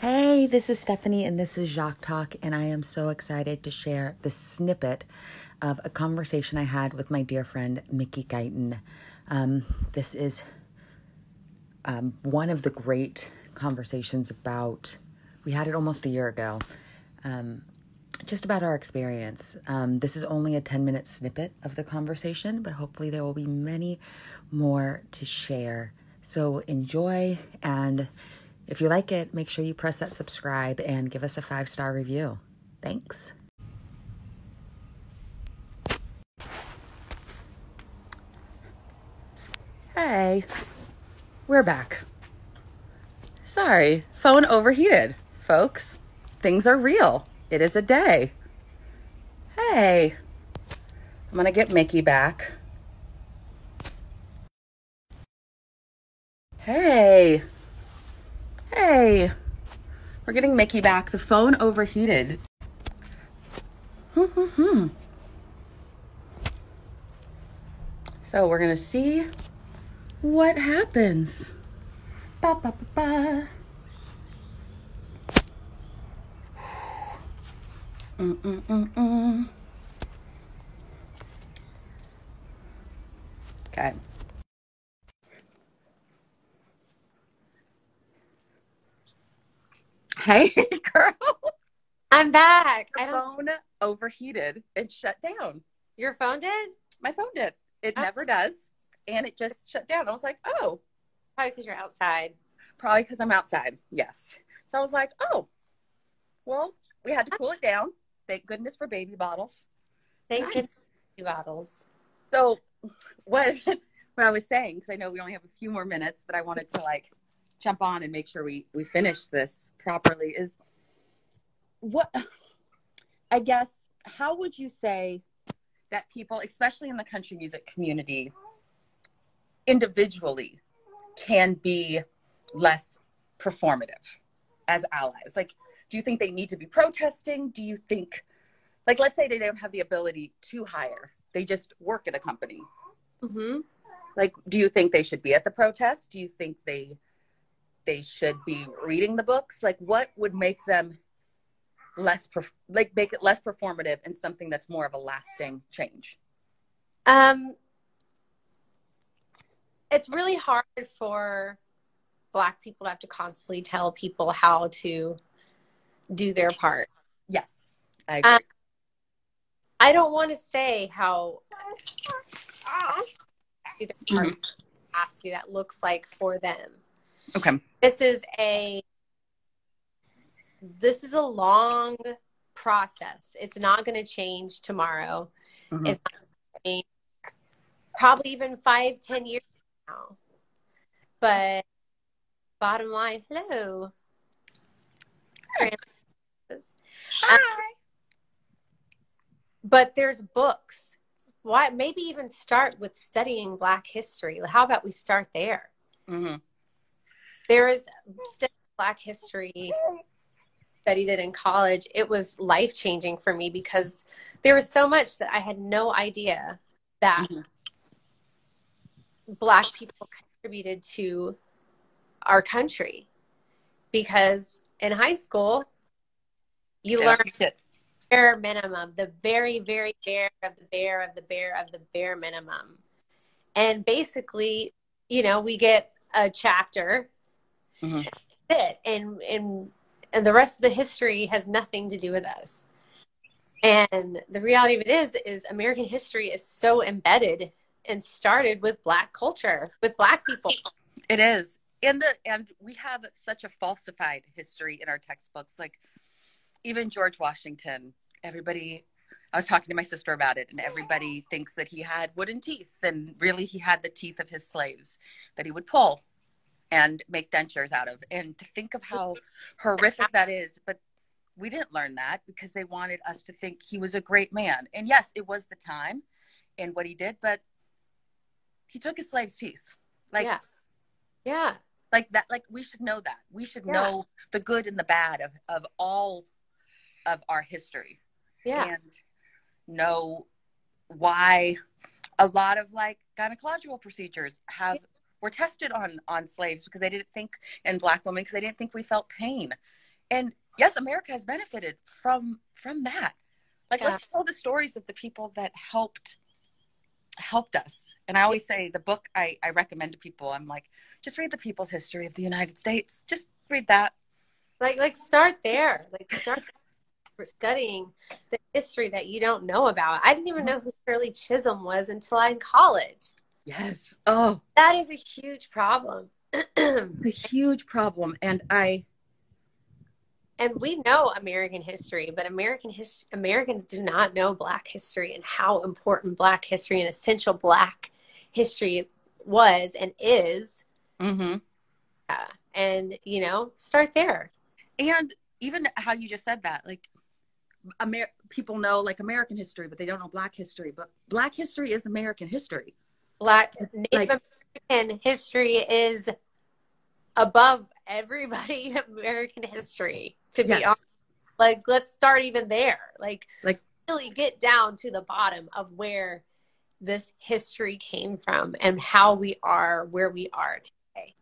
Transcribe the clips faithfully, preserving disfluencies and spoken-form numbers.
Hey, this is Stephanie and this is Jacques Talk, and I am so excited to share the snippet of a conversation I had with my dear friend Mickey Guyton. Um, this is um, one of the great conversations about, we had it almost a year ago, um, just about our experience. Um, this is only a ten minute snippet of the conversation, but hopefully there will be many more to share. So enjoy, and if you like it, make sure you press that subscribe and give us a five star review. Thanks. Hey, we're back. Sorry, phone overheated, folks. Things are real. It is a day. Hey, I'm gonna get Mickey back. Hey. Hey, we're getting Mickey back. The phone overheated. Hmm, hmm, hmm. So we're going to see what happens. Ba, ba, ba, ba. Mm, mm, mm, mm. Okay. Hey, girl. I'm back. Your I phone overheated and shut down. Your phone did? My phone did. It oh. never does. And it just shut down. I was like, oh. Probably because you're outside. Probably because I'm outside. Yes. So I was like, oh. Well, we had to cool it down. Thank goodness for baby bottles. Thank nice. goodness for baby bottles. So what, what I was saying, because I know we only have a few more minutes, but I wanted to like jump on and make sure we, we finish this properly is what, I guess, how would you say that people, especially in the country music community, individually can be less performative as allies? Like, do you think they need to be protesting? Do you think, like, let's say they don't have the ability to hire, they just work at a company. Mm-hmm. Like, do you think they should be at the protest? Do you think they they should be reading the books? Like, what would make them less, like, make it less performative and something that's more of a lasting change? Um, it's really hard for Black people to have to constantly tell people how to do their part. Yes, I agree. Um, I don't want to say how do their part, ask you that looks like for them. Okay. This is a, this is a long process. It's not going to change tomorrow. Mm-hmm. It's not going to change probably even five, ten years from now. But bottom line, hello. Hi. Hi. Um, but there's books. Why? Maybe even start with studying Black history. How about we start there? Mm-hmm. There is Black history studied it in college. It was life-changing for me because there was so much that I had no idea that mm-hmm. Black people contributed to our country. Because in high school, you yeah. learned the bare minimum, the very, very bare of the bare of the bare of the bare minimum. And basically, you know, we get a chapter. Mm-hmm. It and, and and the rest of the history has nothing to do with us. And the reality of it is, is American history is so embedded and started with Black culture, with Black people. It is, and the and we have such a falsified history in our textbooks. Like even George Washington, everybody. I was talking to my sister about it, and everybody thinks that he had wooden teeth, and really he had the teeth of his slaves that he would pull and make dentures out of, and to think of how horrific that is. But we didn't learn that because they wanted us to think he was a great man. And yes, it was the time and what he did, but he took his slave's teeth. Like, yeah, yeah. Like that, like we should know that. We should yeah. know the good and the bad of, of all of our history. Yeah. And know why a lot of like gynecological procedures have yeah. were tested on on slaves because they didn't think, and Black women, because they didn't think we felt pain. And yes, America has benefited from from that. Like, yeah. Let's tell the stories of the people that helped helped us. And I always say the book I, I recommend to people, I'm like, just read the people's history of the United States. Just read that. Like, like start there. Like, start studying the history that you don't know about. I didn't even know who Shirley Chisholm was until I'm in college. Yes. Oh, that is a huge problem. It's a huge problem. And I, and we know American history, but American his, Americans do not know Black history and how important Black history and essential Black history was and is. Mm-hmm. Uh, and, you know, start there. And even how you just said that, like, Amer- people know, like, American history, but they don't know Black history. But Black history is American history. Black Native like, American history is above everybody American history, to be yes. honest. Like, let's start even there. Like, like, really get down to the bottom of where this history came from and how we are where we are today.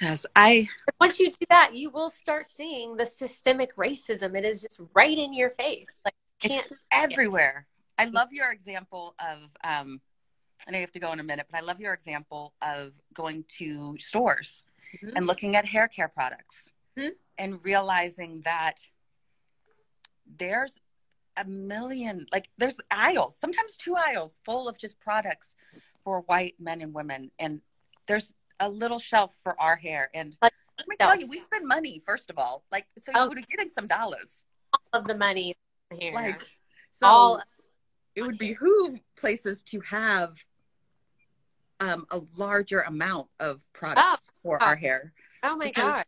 Yes, I... Once you do that, you will start seeing the systemic racism. It is just right in your face. Like, you can't it's everywhere. It. I love your example of... Um, I know you have to go in a minute, but I love your example of going to stores mm-hmm. and looking at hair care products mm-hmm. and realizing that there's a million, like there's aisles, sometimes two aisles full of just products for white men and women. And there's a little shelf for our hair. And like, let me tell you, we spend money, first of all, like, so you oh, would be getting some dollars. All of the money here. Like, so all it would behoove places to have Um, a larger amount of products oh, for oh. our hair. Oh my because, God.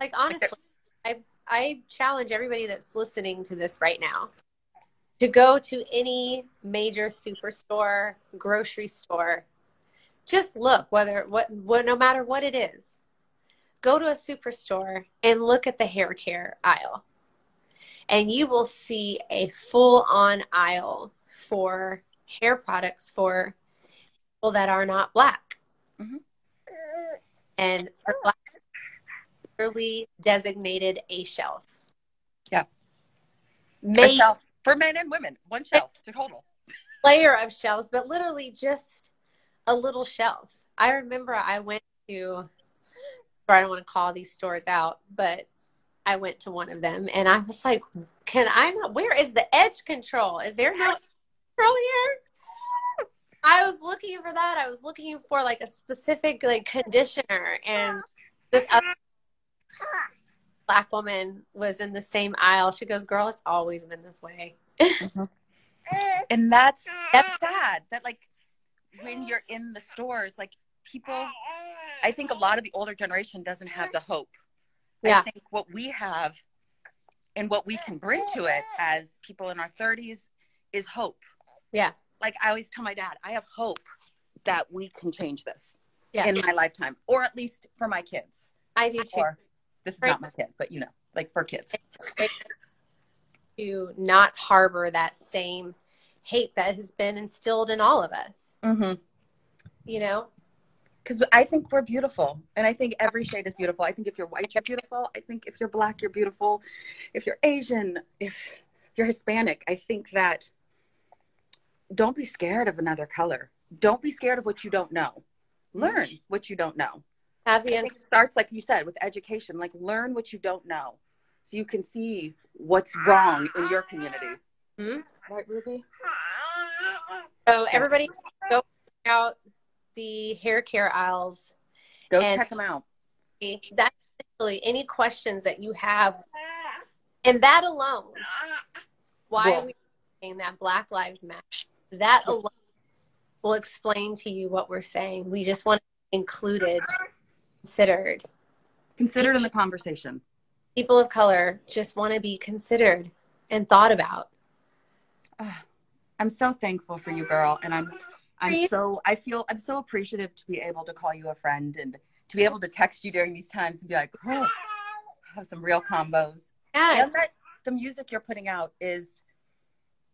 Like, honestly, I, I challenge everybody that's listening to this right now to go to any major superstore, grocery store. Just look, whether, what, what, no matter what it is, go to a superstore and look at the hair care aisle. And you will see a full on aisle for hair products for people that are not Black mm-hmm. and for Black clearly designated a shelf. Yeah, May- a shelf for men and women, one shelf to total layer of shelves, but literally just a little shelf. I remember I went to, or I don't want to call these stores out, but I went to one of them and I was like, "Can I not? Where is the edge control? Is there no control here?" I was looking for that. I was looking for like a specific like conditioner, and this other Black woman was in the same aisle. She goes, "Girl, it's always been this way." Mm-hmm. And that's that's sad. That like when you're in the stores, like people, I think a lot of the older generation doesn't have the hope. Yeah. I think what we have and what we can bring to it as people in our thirties is hope. Yeah. Like, I always tell my dad, I have hope that we can change this yeah. in my lifetime, or at least for my kids. I do, too. Or, this is right. not my kid, but, you know, like, for kids. To not harbor that same hate that has been instilled in all of us. Mm-hmm. You know? Because I think we're beautiful, and I think every shade is beautiful. I think if you're white, you're beautiful. I think if you're Black, you're beautiful. If you're Asian, if you're Hispanic, I think that... Don't be scared of another color. Don't be scared of what you don't know. Learn what you don't know. Have the I think it starts, like you said, with education. Like, learn what you don't know so you can see what's wrong in your community. Hmm? Right, Ruby? So everybody go check out the hair care aisles. Go check them out. That's really any questions that you have. And that alone, why well, are we saying that Black Lives Matter? That alone will explain to you what we're saying. We just want it included, considered. Considered in the conversation. People of color just want to be considered and thought about. Oh, I'm so thankful for you, girl. And I'm I'm so, I feel, I'm so appreciative to be able to call you a friend and to be able to text you during these times and be like, oh, I have some real combos. Yes. And the music you're putting out is...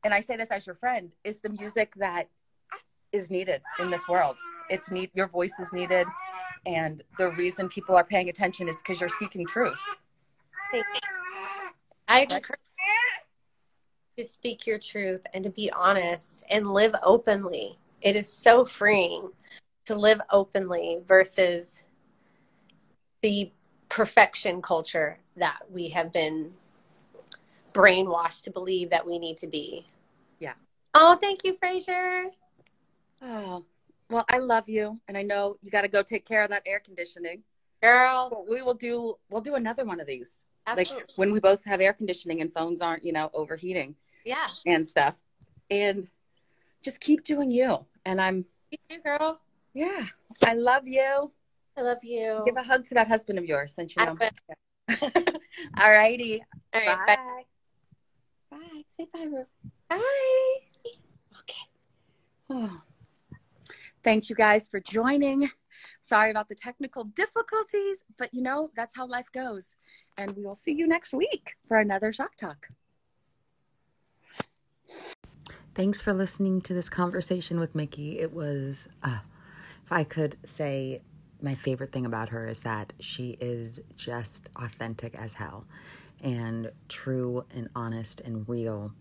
And I say this as your friend, is the music that is needed in this world. It's need your voice is needed. And the reason people are paying attention is because you're speaking truth. think I encourage you to speak your truth and to be honest and live openly. It is so freeing to live openly versus the perfection culture that we have been brainwashed to believe that we need to be. Yeah. Oh, thank you, Fraser. Oh, well, I love you. And I know you got to go take care of that air conditioning. Girl, but we will do, we'll do another one of these. Absolutely. Like when we both have air conditioning and phones aren't, you know, overheating. Yeah. And stuff. And just keep doing you. And I'm. Thank you, girl. Yeah. I love you. I love you. Give a hug to that husband of yours. Since you know. All righty. All right. Bye. Bye. Bye. Say bye, Ruth. Bye. Okay. Oh. Thanks, you guys, for joining. Sorry about the technical difficulties, but you know, that's how life goes. And we will see you next week for another Jacques Talk. Thanks for listening to this conversation with Mickey. It was, uh, if I could say, my favorite thing about her is that she is just authentic as hell and true and honest and real.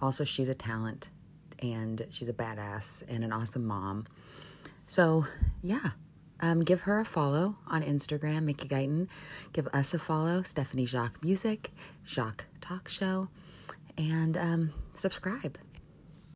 Also, she's a talent and she's a badass and an awesome mom. So, yeah. Um, give her a follow on Instagram, Mickey Guyton. Give us a follow, Stephanie Jacques Music, Jacques Talk Show, and um, subscribe.